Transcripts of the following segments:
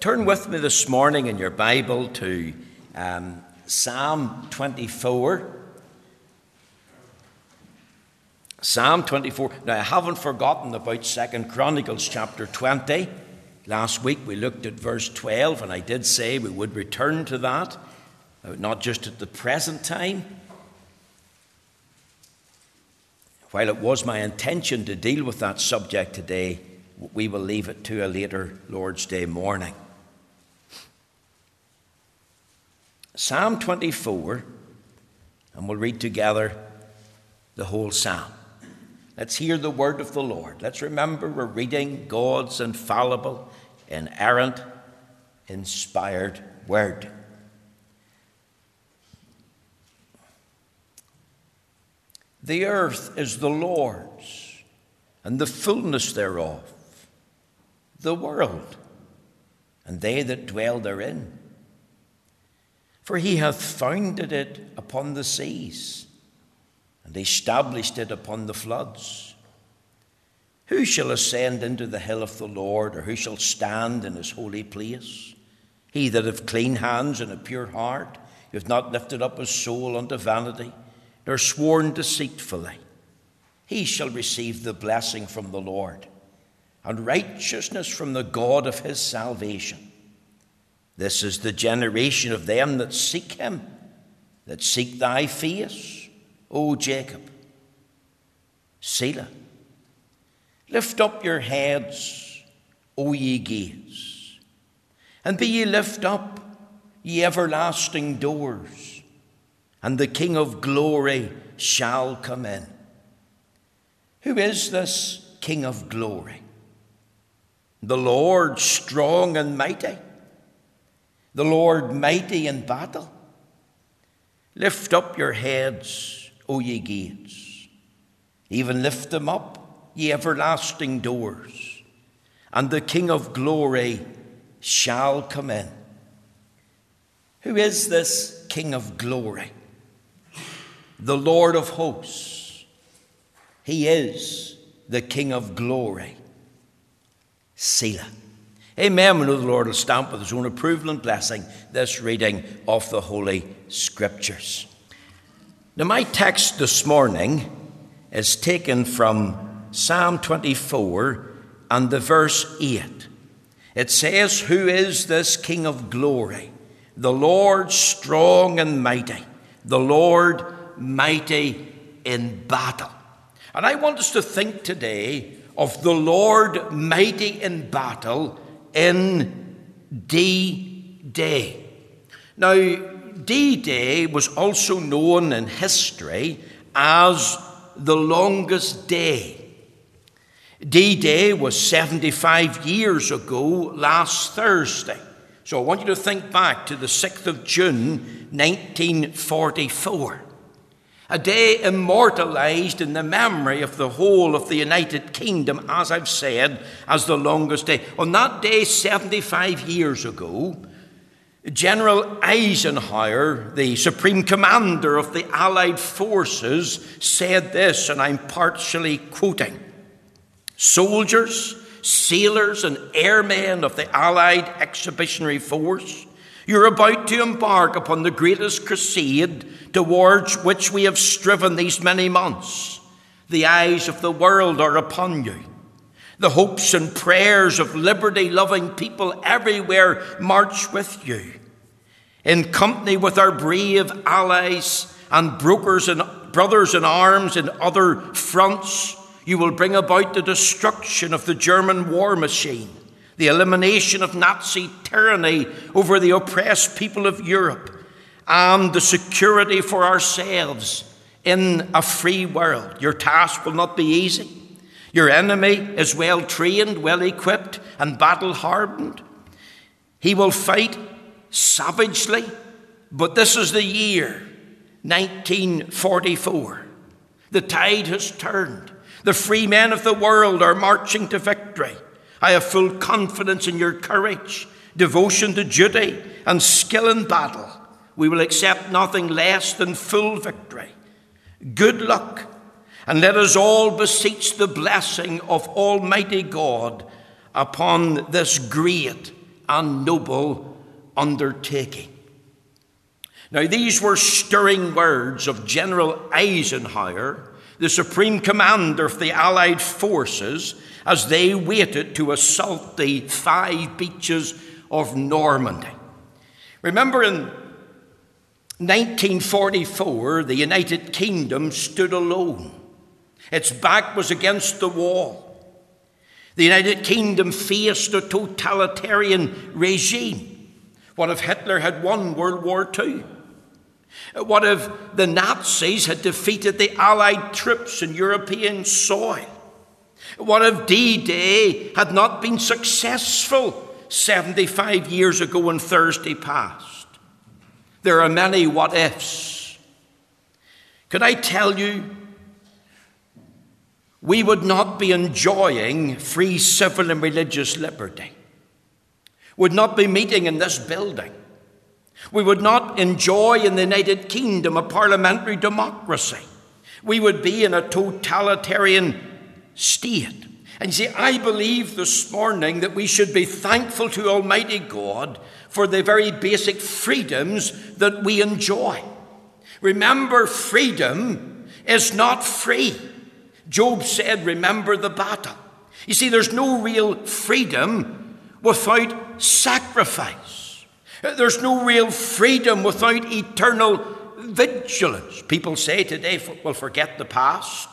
Turn with me this morning in your Bible to Psalm 24. Psalm 24. Now, I haven't forgotten about 2 Chronicles chapter 20. Last week we looked at verse 12, and I did say we would return to that, not just at the present time. While it was my intention to deal with that subject today, we will leave it to a later Lord's Day morning. Psalm 24, and we'll read together the whole psalm. Let's hear the word of the Lord. Let's remember we're reading God's infallible, inerrant, inspired word. The earth is the Lord's, and the fullness thereof, the world, and they that dwell therein. For he hath founded it upon the seas, and established it upon the floods. Who shall ascend into the hill of the Lord, or who shall stand in his holy place? He that hath clean hands and a pure heart, who hath not lifted up his soul unto vanity, nor sworn deceitfully. He shall receive the blessing from the Lord, and righteousness from the God of his salvation. This is the generation of them that seek him, that seek thy face, O Jacob. Selah. Lift up your heads, O ye gates, and be ye lift up, ye everlasting doors, and the King of glory shall come in. Who is this King of glory? The Lord strong and mighty, the Lord mighty in battle. Lift up your heads, O ye gates, even lift them up, ye everlasting doors, and the King of glory shall come in. Who is this King of glory? The Lord of hosts. He is the King of glory. Selah. Amen. We know the Lord will stamp with his own approval and blessing this reading of the Holy Scriptures. Now, my text this morning is taken from Psalm 24 and the verse 8. It says, who is this King of glory? The Lord strong and mighty, the Lord mighty in battle. And I want us to think today of the Lord mighty in battle in D Day. Now, D Day was also known in history as the longest day. D Day was 75 years ago last Thursday. So I want you to think back to the 6th of June, 1944. A day immortalized in the memory of the whole of the United Kingdom, as I've said, as the longest day. On that day, 75 years ago, General Eisenhower, the Supreme Commander of the Allied Forces, said this, and I'm partially quoting, "Soldiers, sailors, and airmen of the Allied Exhibitionary Force, you're about to embark upon the greatest crusade towards which we have striven these many months. The eyes of the world are upon you. The hopes and prayers of liberty-loving people everywhere march with you. In company with our brave allies and brothers in arms in other fronts, you will bring about the destruction of the German war machine, the elimination of Nazi tyranny over the oppressed people of Europe, and the security for ourselves in a free world. Your task will not be easy. Your enemy is well-trained, well-equipped, and battle-hardened. He will fight savagely, but this is the year 1944. The tide has turned. The free men of the world are marching to victory. I have full confidence in your courage, devotion to duty, and skill in battle. We will accept nothing less than full victory. Good luck, and let us all beseech the blessing of Almighty God upon this great and noble undertaking. Now, these were stirring words of General Eisenhower, the supreme commander of the Allied forces, as they waited to assault the 5 beaches of Normandy. Remember, in 1944, the United Kingdom stood alone. Its back was against the wall. The United Kingdom faced a totalitarian regime. What if Hitler had won World War II? What if the Nazis had defeated the Allied troops in European soil? What if D Day had not been successful 75 years ago on Thursday past? There are many what ifs. Could I tell you, we would not be enjoying free civil and religious liberty. Would not be meeting in this building. We would not enjoy in the United Kingdom a parliamentary democracy. We would be in a totalitarian state. And you see, I believe this morning that we should be thankful to Almighty God for the very basic freedoms that we enjoy. Remember, freedom is not free. Job said, remember the battle. You see, there's no real freedom without sacrifice. There's no real freedom without eternal vigilance. People say today, we'll forget the past.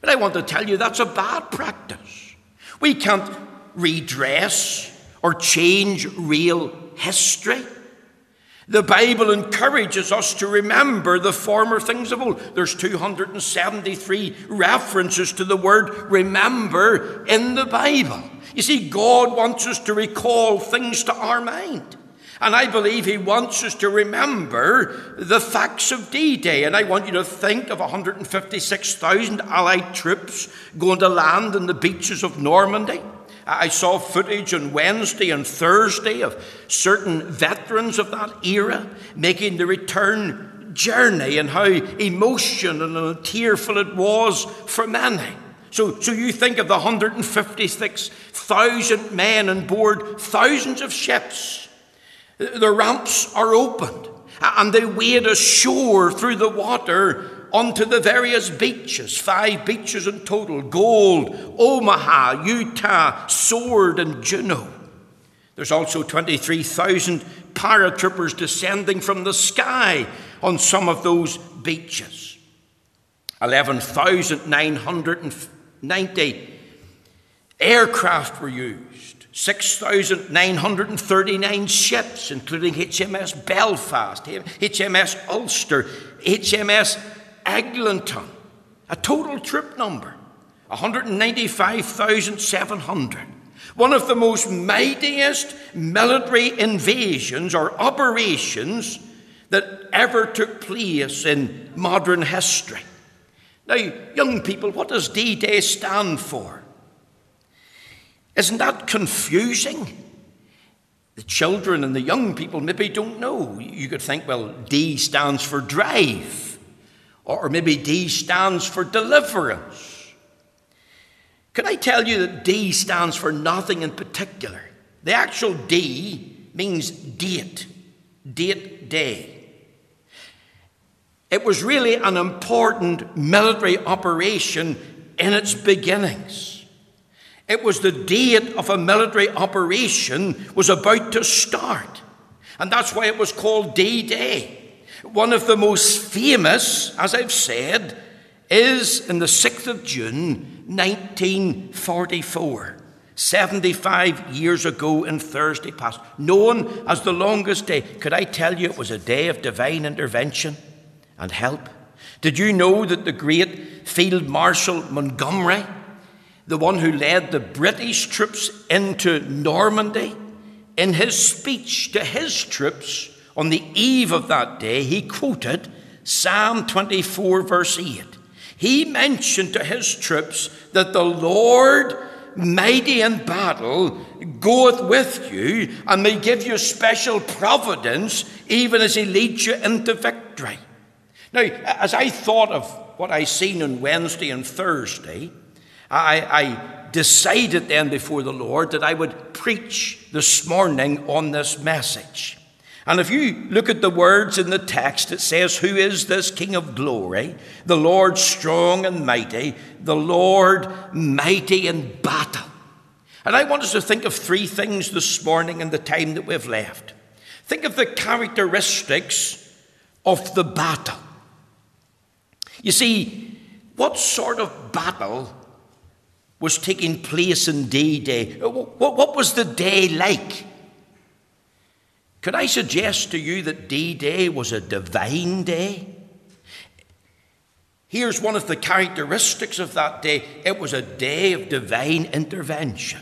But I want to tell you that's a bad practice. We can't redress or change real history. The Bible encourages us to remember the former things of old. There's 273 references to the word remember in the Bible. You see, God wants us to recall things to our mind. And I believe he wants us to remember the facts of D-Day. And I want you to think of 156,000 Allied troops going to land on the beaches of Normandy. I saw footage on Wednesday and Thursday of certain veterans of that era making the return journey and how emotional and tearful it was for many. So you think of the 156,000 men on board thousands of ships. The ramps are opened, and they wade ashore through the water onto the various beaches, 5 beaches in total, Gold, Omaha, Utah, Sword, and Juneau. There's also 23,000 paratroopers descending from the sky on some of those beaches. 11,990 aircraft were used. 6,939 ships, including HMS Belfast, HMS Ulster, HMS Eglinton. A total troop number, 195,700. One of the most mightiest military invasions or operations that ever took place in modern history. Now, young people, what does D-Day stand for? Isn't that confusing? The children and the young people maybe don't know. You could think, well, D stands for drive, or maybe D stands for deliverance. Can I tell you that D stands for nothing in particular? The actual D means date, date day. It was really an important military operation in its beginnings. It was the date of a military operation was about to start. And that's why it was called D-Day. One of the most famous, as I've said, is in the 6th of June, 1944, 75 years ago in Thursday past, known as the longest day. Could I tell you it was a day of divine intervention and help? Did you know that the great Field Marshal Montgomery, the one who led the British troops into Normandy, in his speech to his troops on the eve of that day, he quoted Psalm 24, verse 8. He mentioned to his troops that the Lord, mighty in battle, goeth with you and may give you special providence, even as he leads you into victory. Now, as I thought of what I seen on Wednesday and Thursday, I decided then before the Lord that I would preach this morning on this message. And if you look at the words in the text, it says, "Who is this King of glory? The Lord strong and mighty, the Lord mighty in battle." And I want us to think of three things this morning in the time that we've left. Think of the characteristics of the battle. You see, what sort of battle was taking place in D Day? What was the day like? Could I suggest to you that D Day was a divine day? Here's one of the characteristics of that day. It was a day of divine intervention.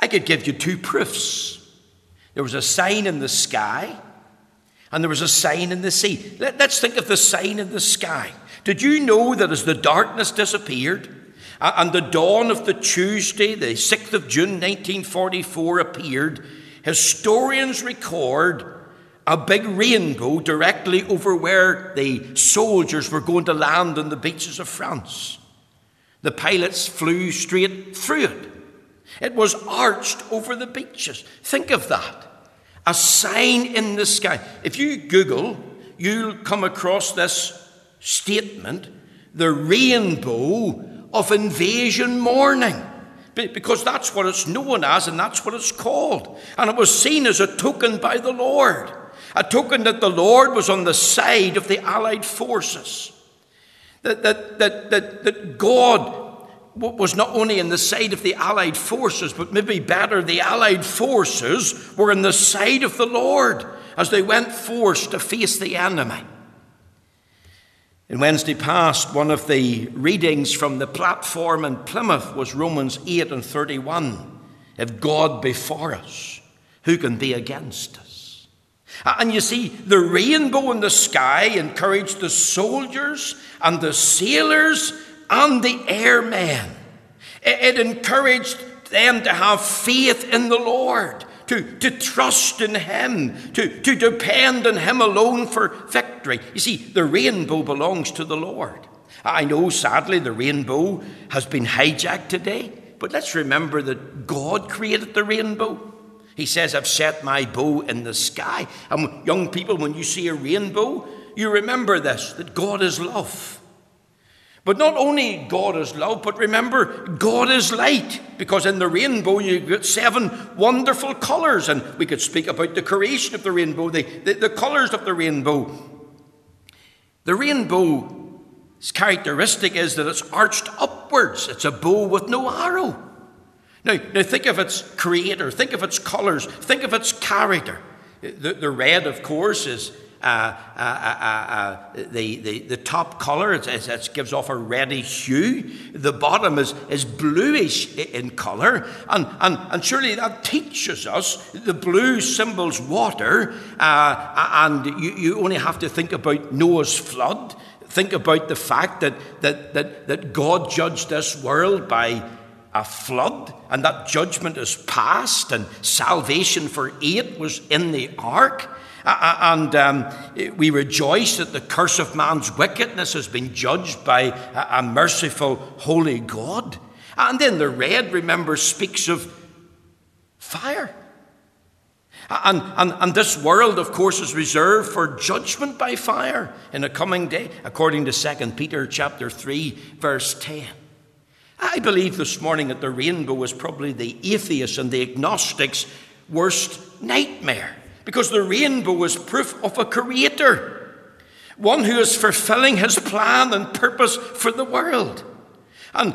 I could give you two proofs. There was a sign in the sky, and there was a sign in the sea. Let's think of the sign in the sky. Did you know that as the darkness disappeared, and the dawn of the Tuesday, the 6th of June 1944 appeared, historians record a big rainbow directly over where the soldiers were going to land on the beaches of France. The pilots flew straight through it. It was arched over the beaches. Think of that. A sign in the sky. If you Google, you'll come across this statement, the rainbow of invasion morning. Because that's what it's known as, and that's what it's called. And it was seen as a token by the Lord, a token that the Lord was on the side of the Allied forces, that God was not only on the side of the Allied forces, but maybe better, the Allied forces were on the side of the Lord as they went forth to face the enemy. In Wednesday past, one of the readings from the platform in Plymouth was Romans 8:31. If God be for us, who can be against us? And you see, the rainbow in the sky encouraged the soldiers and the sailors and the airmen. It encouraged them to have faith in the Lord, to trust in Him, to depend on Him alone for victory. You see, the rainbow belongs to the Lord. I know, sadly, the rainbow has been hijacked today, but let's remember that God created the rainbow. He says, "I've set my bow in the sky." And young people, when you see a rainbow, you remember this, that God is love. But not only God is love, but remember, God is light. Because in the rainbow, you get seven wonderful colours. And we could speak about the creation of the rainbow, the colours of the rainbow. The rainbow's characteristic is that it's arched upwards. It's a bow with no arrow. Now think of its creator. Think of its colours. Think of its character. The red, of course, is the top colour, it gives off a reddish hue. The bottom is bluish in colour, and surely that teaches us the blue symbols water, and you only have to think about Noah's flood. Think about the fact that God judged this world by a flood, and that judgment is past, and salvation for eight was in the ark. And we rejoice that the curse of man's wickedness has been judged by a merciful, holy God. And then the red, remember, speaks of fire. And this world, of course, is reserved for judgment by fire in the coming day, according to 2 Peter chapter 3, verse 10. I believe this morning that the rainbow was probably the atheists and the agnostics' worst nightmare. Because the rainbow is proof of a creator, one who is fulfilling his plan and purpose for the world. And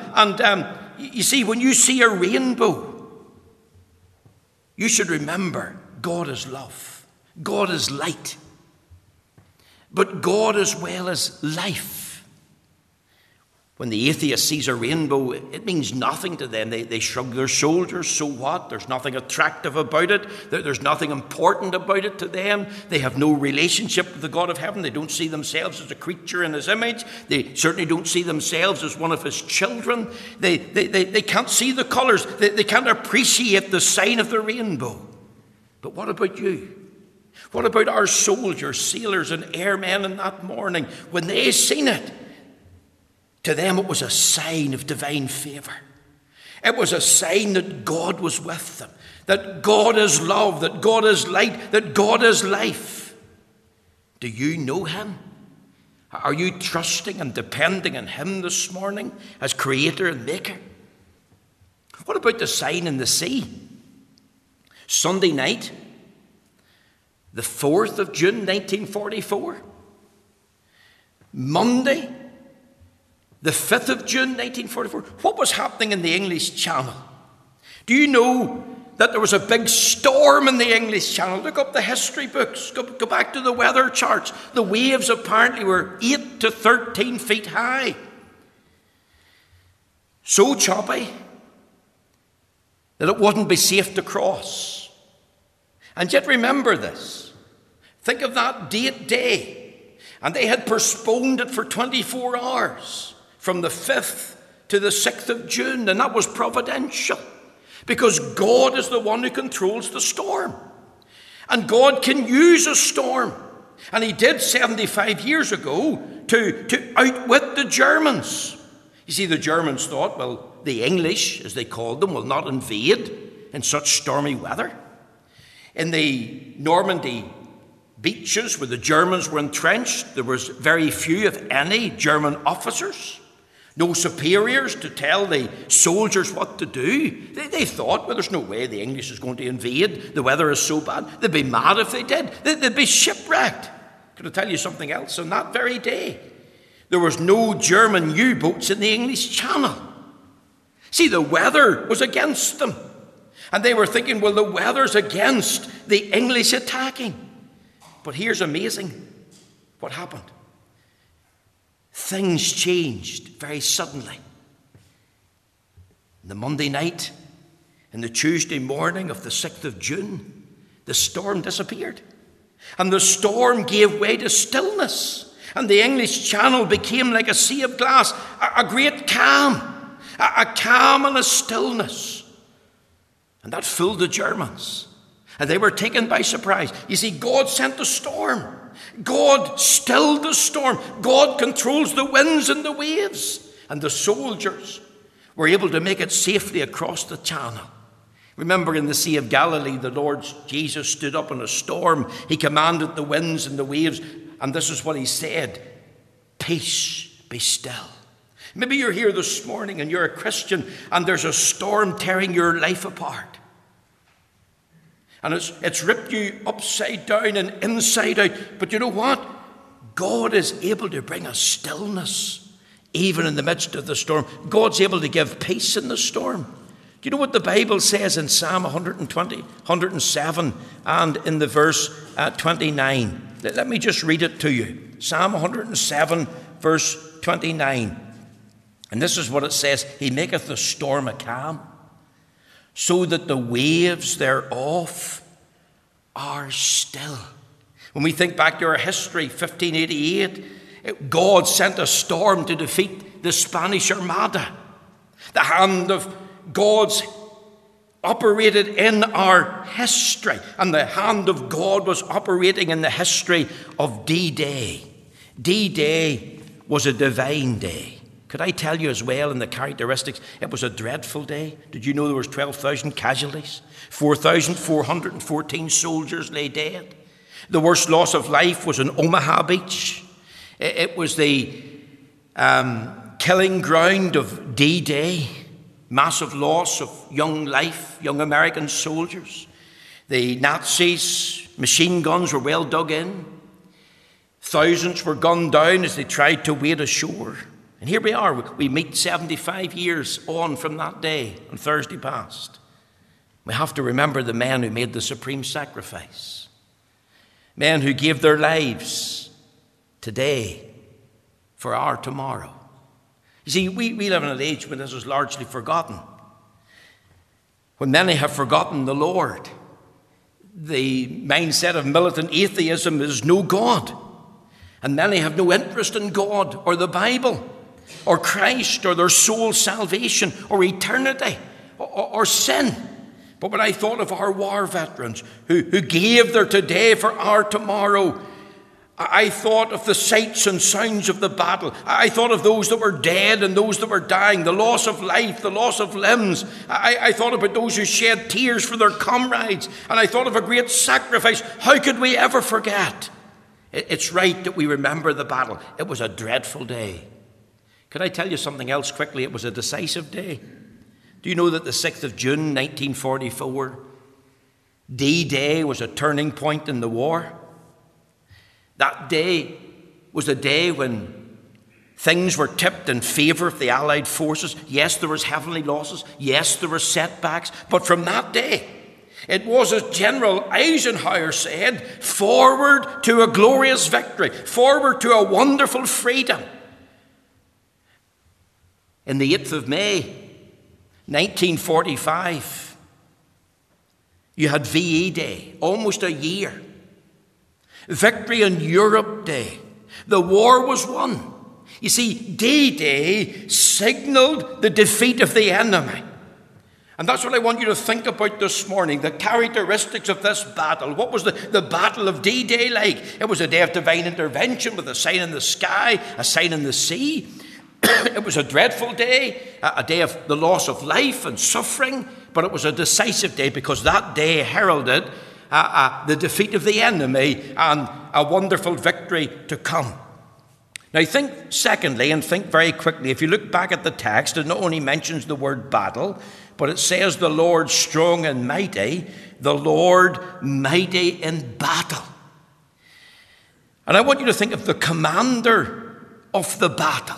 you see, when you see a rainbow, you should remember God is love, God is light, but God as well as life. When the atheist sees a rainbow, it means nothing to them. They shrug their shoulders. So what? There's nothing attractive about it. There's nothing important about it to them. They have no relationship with the God of heaven. They don't see themselves as a creature in his image. They certainly don't see themselves as one of his children. They can't see the colours. They can't appreciate the sign of the rainbow. But what about you? What about our soldiers, sailors, and airmen in that morning? When they seen it, to them, it was a sign of divine favour. It was a sign that God was with them, that God is love, that God is light, that God is life. Do you know him? Are you trusting and depending on him this morning as creator and maker? What about the sign in the sea? Sunday night, the 4th of June, 1944. Monday, the 5th of June, 1944. What was happening in the English Channel? Do you know that there was a big storm in the English Channel? Look up the history books. Go back to the weather charts. The waves apparently were 8 to 13 feet high. So choppy that it wouldn't be safe to cross. And yet remember this. Think of that D Day. And they had postponed it for 24 hours from the 5th to the 6th of June. And that was providential, because God is the one who controls the storm. And God can use a storm. And he did 75 years ago to outwit the Germans. You see, the Germans thought, well, the English, as they called them, will not invade in such stormy weather. In the Normandy beaches where the Germans were entrenched, there was very few, if any, German officers, no superiors to tell the soldiers what to do. They thought, well, there's no way the English is going to invade. The weather is so bad. They'd be mad if they did. They'd be shipwrecked. Could I tell you something else? On that very day, there was no German U-boats in the English Channel. See, the weather was against them. And they were thinking, well, the weather's against the English attacking. But here's amazing what happened. Things changed very suddenly. On the Monday night and the Tuesday morning of the 6th of June, the storm disappeared. And the storm gave way to stillness. And the English Channel became like a sea of glass, a great calm, a calm and a stillness. And that fooled the Germans. And they were taken by surprise. You see, God sent the storm. God stilled the storm. God controls the winds and the waves. And the soldiers were able to make it safely across the channel. Remember, in the Sea of Galilee, the Lord Jesus stood up in a storm. He commanded the winds and the waves. And this is what he said: "Peace, be still." Maybe you're here this morning and you're a Christian and there's a storm tearing your life apart. And it's ripped you upside down and inside out. But you know what? God is able to bring a stillness even in the midst of the storm. God's able to give peace in the storm. Do you know what the Bible says in Psalm 107 and in the verse 29? Let me just read it to you. Psalm 107, verse 29. And this is what it says: "He maketh the storm a calm, so that the waves thereof are still." When we think back to our history, 1588, God sent a storm to defeat the Spanish Armada. The hand of God's operated in our history, and the hand of God was operating in the history of D Day. D Day was a divine day. Could I tell you as well in the characteristics, it was a dreadful day. Did you know there was 12,000 casualties? 4,414 soldiers lay dead. The worst loss of life was in Omaha Beach. It was the killing ground of D-Day. Massive loss of young life, young American soldiers. The Nazis' machine guns were well dug in. Thousands were gunned down as they tried to wade ashore. And here we are. We meet 75 years on from that day, on Thursday past. We have to remember the men who made the supreme sacrifice, men who gave their lives today for our tomorrow. You see, we live in an age when this is largely forgotten. When many have forgotten the Lord, the mindset of militant atheism is no God. And many have no interest in God or the Bible, or Christ, or their soul's salvation, or eternity, or sin. But when I thought of our war veterans who gave their today for our tomorrow, I thought of the sights and sounds of the battle. I thought of those that were dead and those that were dying, the loss of life, the loss of limbs. I thought about those who shed tears for their comrades, and I thought of a great sacrifice. How could we ever forget? It's right that we remember the battle. It was a dreadful day. Could I tell you something else quickly? It was a decisive day. Do you know that the 6th of June, 1944, D Day was a turning point in the war? That day was a day when things were tipped in favor of the Allied forces. Yes, there was heavenly losses. Yes, there were setbacks. But from that day, it was, as General Eisenhower said, forward to a glorious victory, forward to a wonderful freedom. On the 8th of May, 1945, you had VE Day, almost a year. Victory in Europe Day. The war was won. You see, D-Day signaled the defeat of the enemy. And that's what I want you to think about this morning, the characteristics of this battle. What was the battle of D-Day like? It was a day of divine intervention with a sign in the sky, a sign in the sea. It was a dreadful day, a day of the loss of life and suffering, but it was a decisive day because that day heralded the defeat of the enemy and a wonderful victory to come. Now think secondly, and think very quickly. If you look back at the text, it not only mentions the word battle, but it says the Lord strong and mighty, the Lord mighty in battle. And I want you to think of the commander of the battle.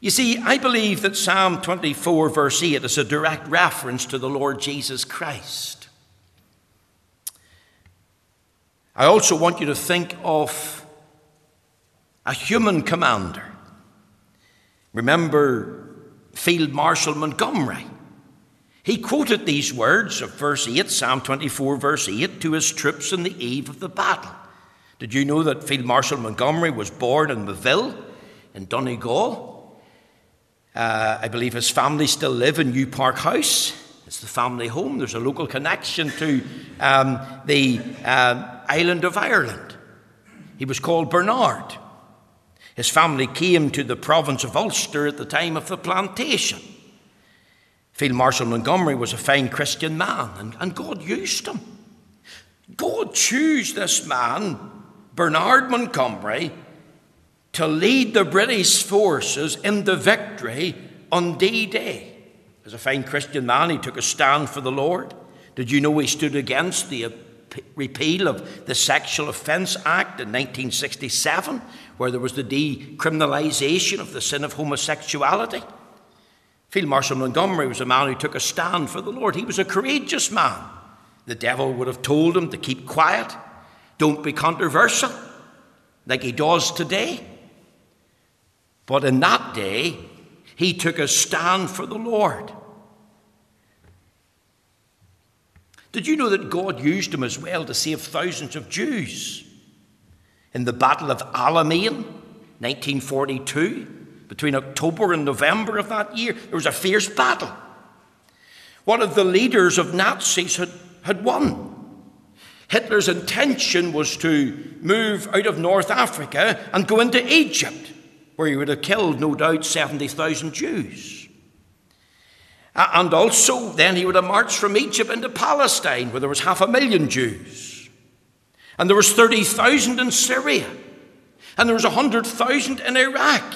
You see, I believe that Psalm 24 verse 8 is a direct reference to the Lord Jesus Christ. I also want you to think of a human commander. Remember Field Marshal Montgomery. He quoted these words of verse 8, Psalm 24, verse 8, to his troops on the eve of the battle. Did you know that Field Marshal Montgomery was born in Maville in Donegal? I believe his family still live in New Park House. It's the family home. There's a local connection to the island of Ireland. He was called Bernard. His family came to the province of Ulster at the time of the plantation. Field Marshal Montgomery was a fine Christian man, and God used him. God chose this man, Bernard Montgomery, to lead the British forces in the victory on D-Day. As a fine Christian man, he took a stand for the Lord. Did you know he stood against the repeal of the Sexual Offence Act in 1967, where there was the decriminalisation of the sin of homosexuality? Field Marshal Montgomery was a man who took a stand for the Lord. He was a courageous man. The devil would have told him to keep quiet, don't be controversial, like he does today. But in that day, he took a stand for the Lord. Did you know that God used him as well to save thousands of Jews? In the Battle of Alamein, 1942, between October and November of that year, there was a fierce battle. One of the leaders of Nazis had won. Hitler's intention was to move out of North Africa and go into Egypt, where he would have killed, no doubt, 70,000 Jews. And also, then he would have marched from Egypt into Palestine, where there was 500,000 Jews. And there was 30,000 in Syria. And there was 100,000 in Iraq.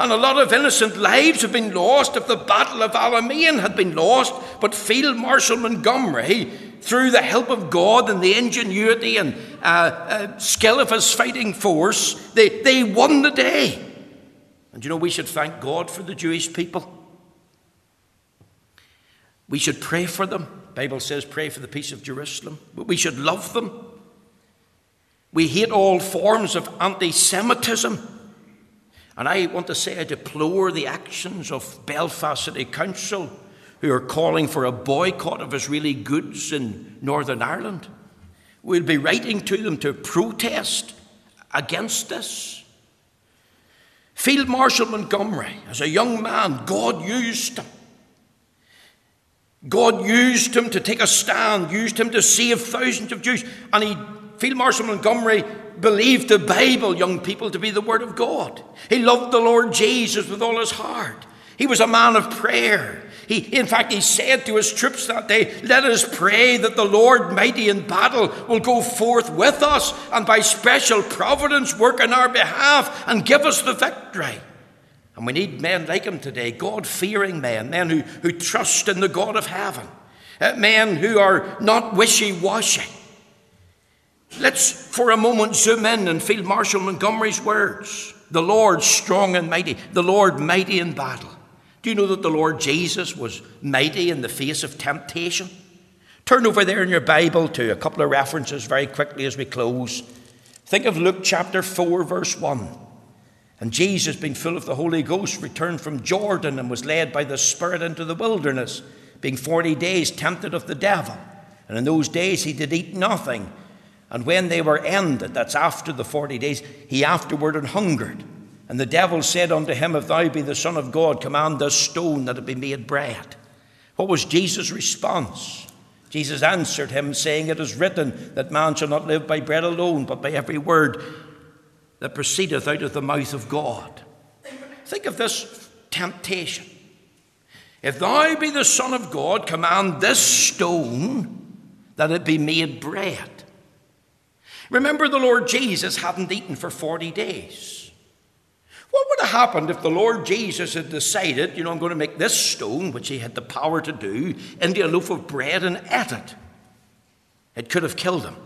And a lot of innocent lives have been lost if the Battle of Alamein had been lost. But Field Marshal Montgomery, through the help of God and the ingenuity and skill of his fighting force, they won the day. And you know, we should thank God for the Jewish people. We should pray for them. The Bible says pray for the peace of Jerusalem. But we should love them. We hate all forms of anti-Semitism. And I want to say I deplore the actions of Belfast City Council, who are calling for a boycott of Israeli goods in Northern Ireland. We'll be writing to them to protest against this. Field Marshal Montgomery, as a young man, God used him. God used him to take a stand, used him to save thousands of Jews. And Field Marshal Montgomery believed the Bible, young people, to be the Word of God. He loved the Lord Jesus with all his heart. He was a man of prayer. In fact, he said to his troops that day, "Let us pray that the Lord mighty in battle will go forth with us and by special providence work on our behalf and give us the victory." And we need men like him today, God-fearing men who trust in the God of heaven, men who are not wishy-washy. Let's for a moment zoom in on Field Marshal Montgomery's words. The Lord strong and mighty, the Lord mighty in battle. Do you know that the Lord Jesus was mighty in the face of temptation? Turn over there in your Bible to a couple of references very quickly as we close. Think of Luke chapter 4, verse 1. "And Jesus, being full of the Holy Ghost, returned from Jordan and was led by the Spirit into the wilderness, being 40 days tempted of the devil. And in those days he did eat nothing. And when they were ended," that's after the 40 days, "he afterward and hungered. And the devil said unto him, If thou be the Son of God, command this stone that it be made bread." What was Jesus' response? Jesus answered him, saying, "It is written that man shall not live by bread alone, but by every word that proceedeth out of the mouth of God." Think of this temptation. "If thou be the Son of God, command this stone that it be made bread." Remember, the Lord Jesus hadn't eaten for 40 days. What would have happened if the Lord Jesus had decided, "I'm going to make this stone," which he had the power to do, into a loaf of bread and ate it? It could have killed him.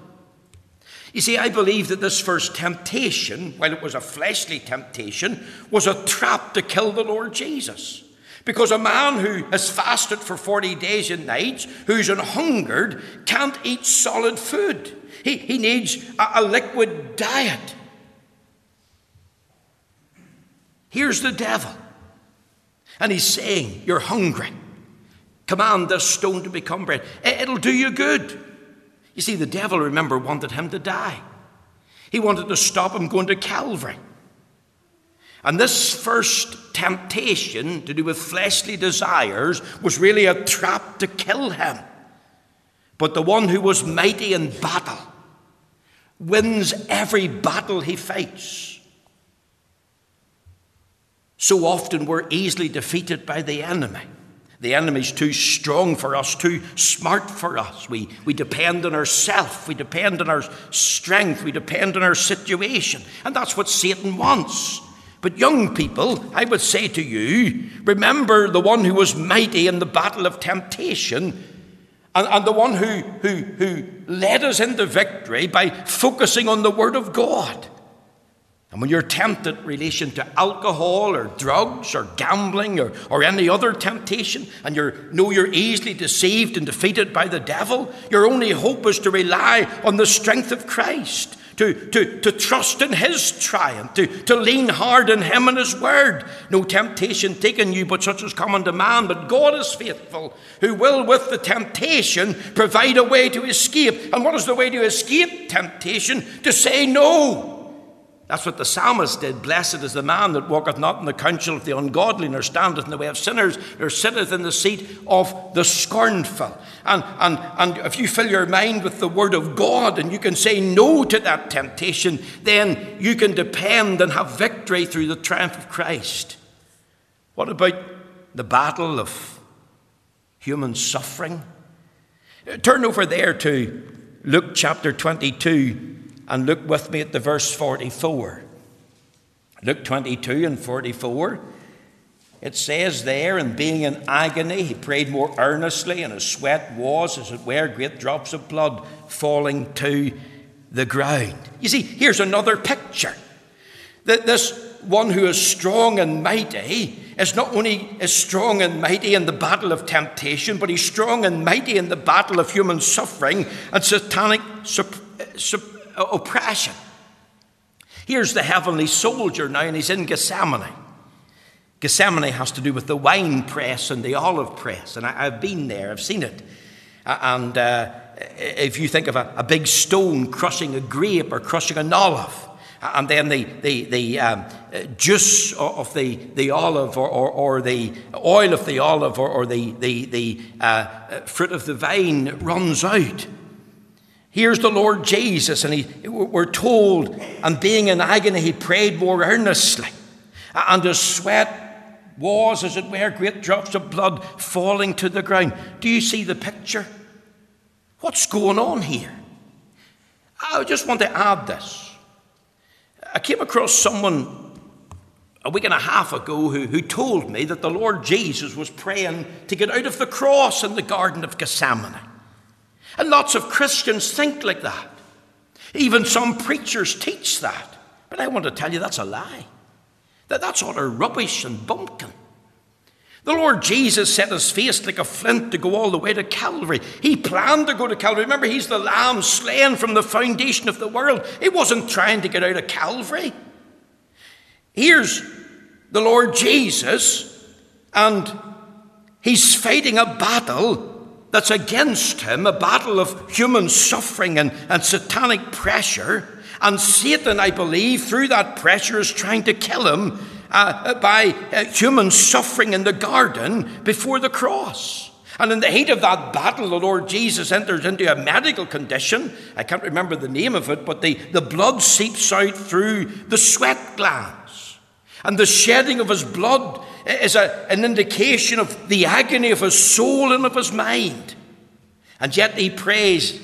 You see, I believe that this first temptation, while it was a fleshly temptation, was a trap to kill the Lord Jesus. Because a man who has fasted for 40 days and nights, who's hungered, can't eat solid food. He needs a liquid diet. Here's the devil. And he's saying, "You're hungry. Command this stone to become bread. It'll do you good." You see, the devil, remember, wanted him to die. He wanted to stop him going to Calvary. And this first temptation to do with fleshly desires was really a trap to kill him. But the one who was mighty in battle wins every battle he fights. So often we're easily defeated by the enemy. The enemy's too strong for us, too smart for us. We depend on ourselves. We depend on our strength. We depend on our situation. And that's what Satan wants. But young people, I would say to you, remember the one who was mighty in the battle of temptation, and the one who led us into victory by focusing on the Word of God. And when you're tempted in relation to alcohol or drugs or gambling or any other temptation, and you're easily deceived and defeated by the devil, your only hope is to rely on the strength of Christ. To trust in his triumph, to lean hard in him and his word. "No temptation taken you, but such as common to man. But God is faithful, who will with the temptation provide a way to escape." And what is the way to escape temptation? To say no. That's what the psalmist did. "Blessed is the man that walketh not in the counsel of the ungodly, nor standeth in the way of sinners, nor sitteth in the seat of the scornful." And if you fill your mind with the Word of God and you can say no to that temptation, then you can depend and have victory through the triumph of Christ. What about the battle of human suffering? Turn over there to Luke chapter 22 and look with me at the verse 44. Luke 22 and 44. It says there, "And being in agony, he prayed more earnestly, and his sweat was, as it were, great drops of blood falling to the ground." You see, here's another picture. That this one who is strong and mighty is not only is strong and mighty in the battle of temptation, but he's strong and mighty in the battle of human suffering and satanic oppression. Here's the heavenly soldier now, and he's in Gethsemane. Gethsemane has to do with the wine press and the olive press. And I've been there. I've seen it. And if you think of a big stone crushing a grape or crushing an olive, and then the juice of the olive or the oil of the olive or the fruit of the vine runs out. Here's the Lord Jesus, and we're told, and being in agony, he prayed more earnestly. And his sweat was, as it were, great drops of blood falling to the ground. Do you see the picture? What's going on here? I just want to add this. I came across someone a week and a half ago who told me that the Lord Jesus was praying to get out of the cross in the Garden of Gethsemane. And lots of Christians think like that. Even some preachers teach that. But I want to tell you that's a lie. That's utter rubbish and bumpkin. The Lord Jesus set his face like a flint to go all the way to Calvary. He planned to go to Calvary. Remember, he's the lamb slain from the foundation of the world. He wasn't trying to get out of Calvary. Here's the Lord Jesus, and he's fighting a battle that's against him, a battle of human suffering and satanic pressure. And Satan, I believe, through that pressure is trying to kill him by human suffering in the garden before the cross. And in the heat of that battle, the Lord Jesus enters into a medical condition. I can't remember the name of it, but the blood seeps out through the sweat glands. And the shedding of his blood is an indication of the agony of his soul and of his mind. And yet he prays,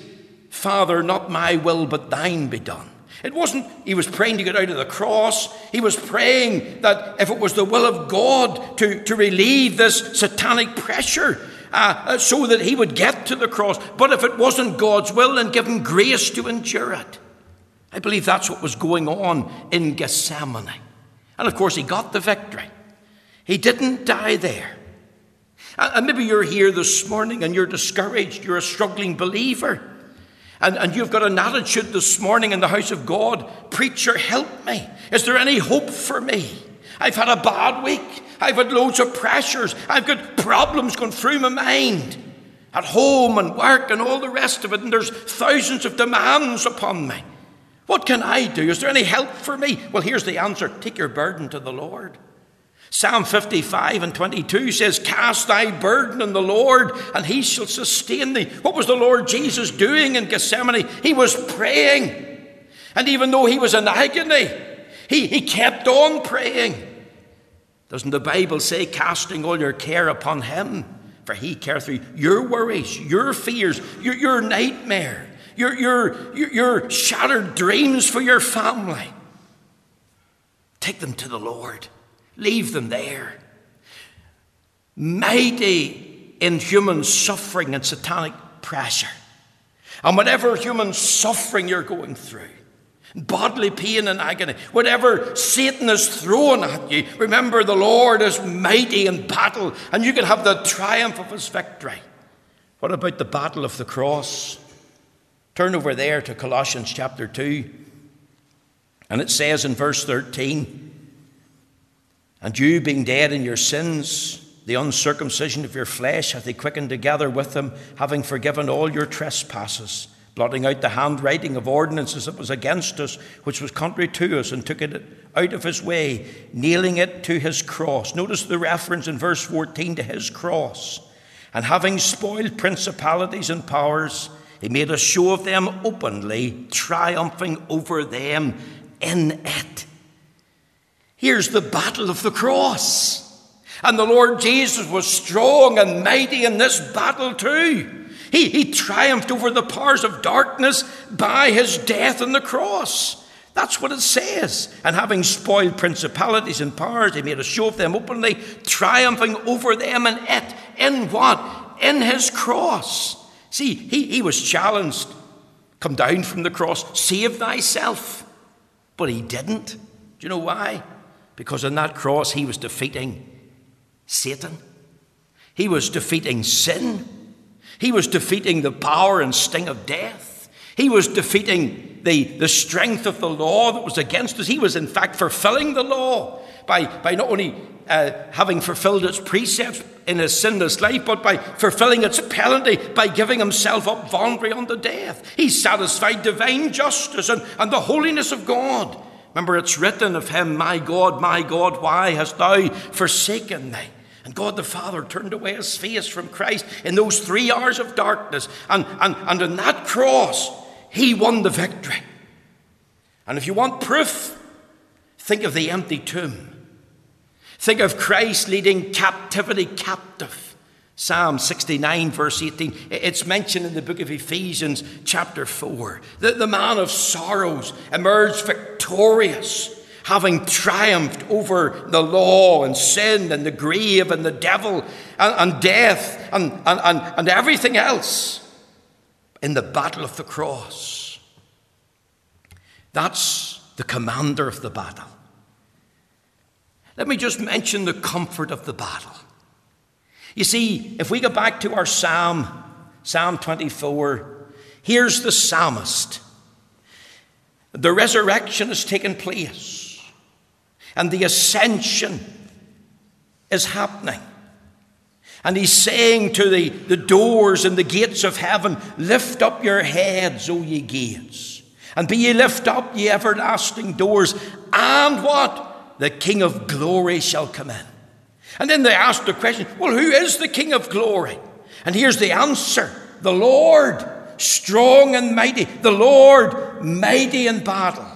Father, not my will, but thine be done. It wasn't he was praying to get out of the cross. He was praying that if it was the will of God to relieve this satanic pressure so that he would get to the cross. But if it wasn't God's will, then give him grace to endure it. I believe that's what was going on in Gethsemane. And of course, he got the victory. He didn't die there. And maybe you're here this morning and you're discouraged. You're a struggling believer. And you've got an attitude this morning in the house of God. Preacher, help me. Is there any hope for me? I've had a bad week. I've had loads of pressures. I've got problems going through my mind. At home and work and all the rest of it. And there's thousands of demands upon me. What can I do? Is there any help for me? Well, here's the answer. Take your burden to the Lord. Psalm 55 and 22 says, cast thy burden on the Lord, and he shall sustain thee. What was the Lord Jesus doing in Gethsemane? He was praying. And even though he was in agony, he kept on praying. Doesn't the Bible say, casting all your care upon him? For he careth for you. Your worries, your fears, your nightmare, your shattered dreams for your family. Take them to the Lord. Leave them there. Mighty in human suffering and satanic pressure. And whatever human suffering you're going through, bodily pain and agony, whatever Satan is throwing at you, remember the Lord is mighty in battle, and you can have the triumph of his victory. What about the battle of the cross? Turn over there to Colossians chapter 2, and it says in verse 13, and you, being dead in your sins, the uncircumcision of your flesh, hath he quickened together with him, having forgiven all your trespasses, blotting out the handwriting of ordinances that was against us, which was contrary to us, and took it out of his way, nailing it to his cross. Notice the reference in verse 14 to his cross. And having spoiled principalities and powers, he made a show of them openly, triumphing over them in it. Here's the battle of the cross. And the Lord Jesus was strong and mighty in this battle too. He triumphed over the powers of darkness by his death on the cross. That's what it says. And having spoiled principalities and powers, he made a show of them openly, triumphing over them in it. In what? In his cross. See, he was challenged. Come down from the cross. Save thyself. But he didn't. Do you know why? Because on that cross, he was defeating Satan. He was defeating sin. He was defeating the power and sting of death. He was defeating the strength of the law that was against us. He was, in fact, fulfilling the law by not only having fulfilled its precepts in his sinless life, but by fulfilling its penalty, by giving himself up voluntarily unto death. He satisfied divine justice and the holiness of God. Remember, it's written of him, my God, why hast thou forsaken me? And God the Father turned away his face from Christ in those 3 hours of darkness. And in that cross, He won the victory. And if you want proof, think of the empty tomb. Think of Christ leading captivity captive. Psalm 69, verse 18. It's mentioned in the book of Ephesians, chapter 4. That the man of sorrows emerged victorious, having triumphed over the law and sin and the grave and the devil and death and everything else in the battle of the cross. That's the commander of the battle. Let me just mention the comfort of the battle. You see, if we go back to our psalm, Psalm 24, here's the psalmist. The resurrection has taken place, and the ascension is happening. And he's saying to the doors and the gates of heaven, lift up your heads, O ye gates, and be ye lift up, ye everlasting doors, and what? The King of glory shall come in. And then they ask the question, well, who is the King of glory? And here's the answer, the Lord, strong and mighty, the Lord, mighty in battle.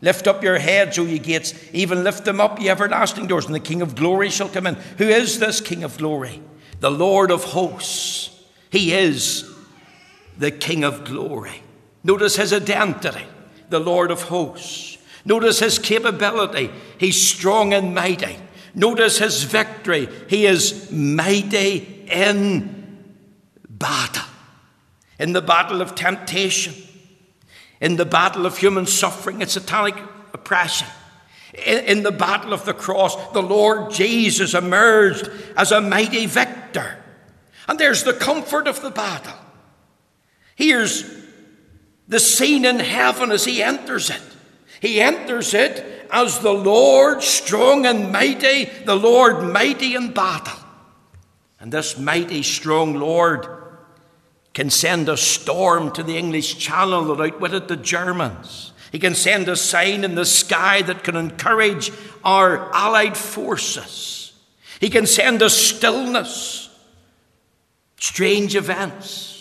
Lift up your heads, O ye gates, even lift them up, ye everlasting doors, and the King of glory shall come in. Who is this King of glory? The Lord of hosts. He is the King of glory. Notice his identity, the Lord of hosts. Notice his capability. He's strong and mighty. Notice his victory. He is mighty in battle. In the battle of temptation. In the battle of human suffering and satanic oppression. In the battle of the cross, the Lord Jesus emerged as a mighty victor. And there's the comfort of the battle. Here's the scene in heaven as he enters it. He enters it as the Lord strong and mighty, the Lord mighty in battle. And this mighty, strong Lord can send a storm to the English Channel that outwitted the Germans. He can send a sign in the sky that can encourage our allied forces. He can send a stillness, strange events.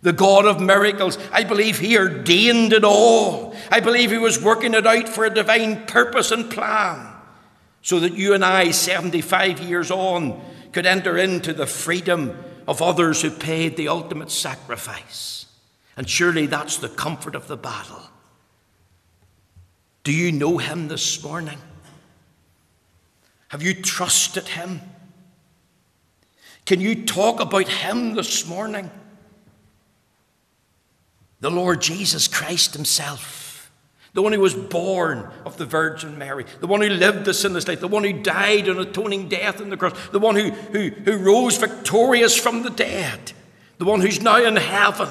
The God of miracles, I believe he ordained it all. I believe he was working it out for a divine purpose and plan so that you and I, 75 years on, could enter into the freedom of others who paid the ultimate sacrifice. And surely that's the comfort of the battle. Do you know him this morning? Have you trusted him? Can you talk about him this morning? The Lord Jesus Christ himself, the one who was born of the Virgin Mary, the one who lived the sinless life, the one who died an atoning death on the cross, the one who rose victorious from the dead, the one who's now in heaven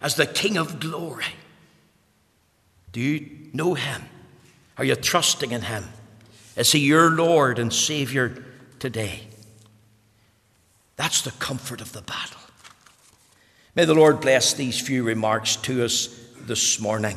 as the King of glory. Do you know him? Are you trusting in him? Is he your Lord and Savior today? That's the comfort of the battle. May the Lord bless these few remarks to us this morning.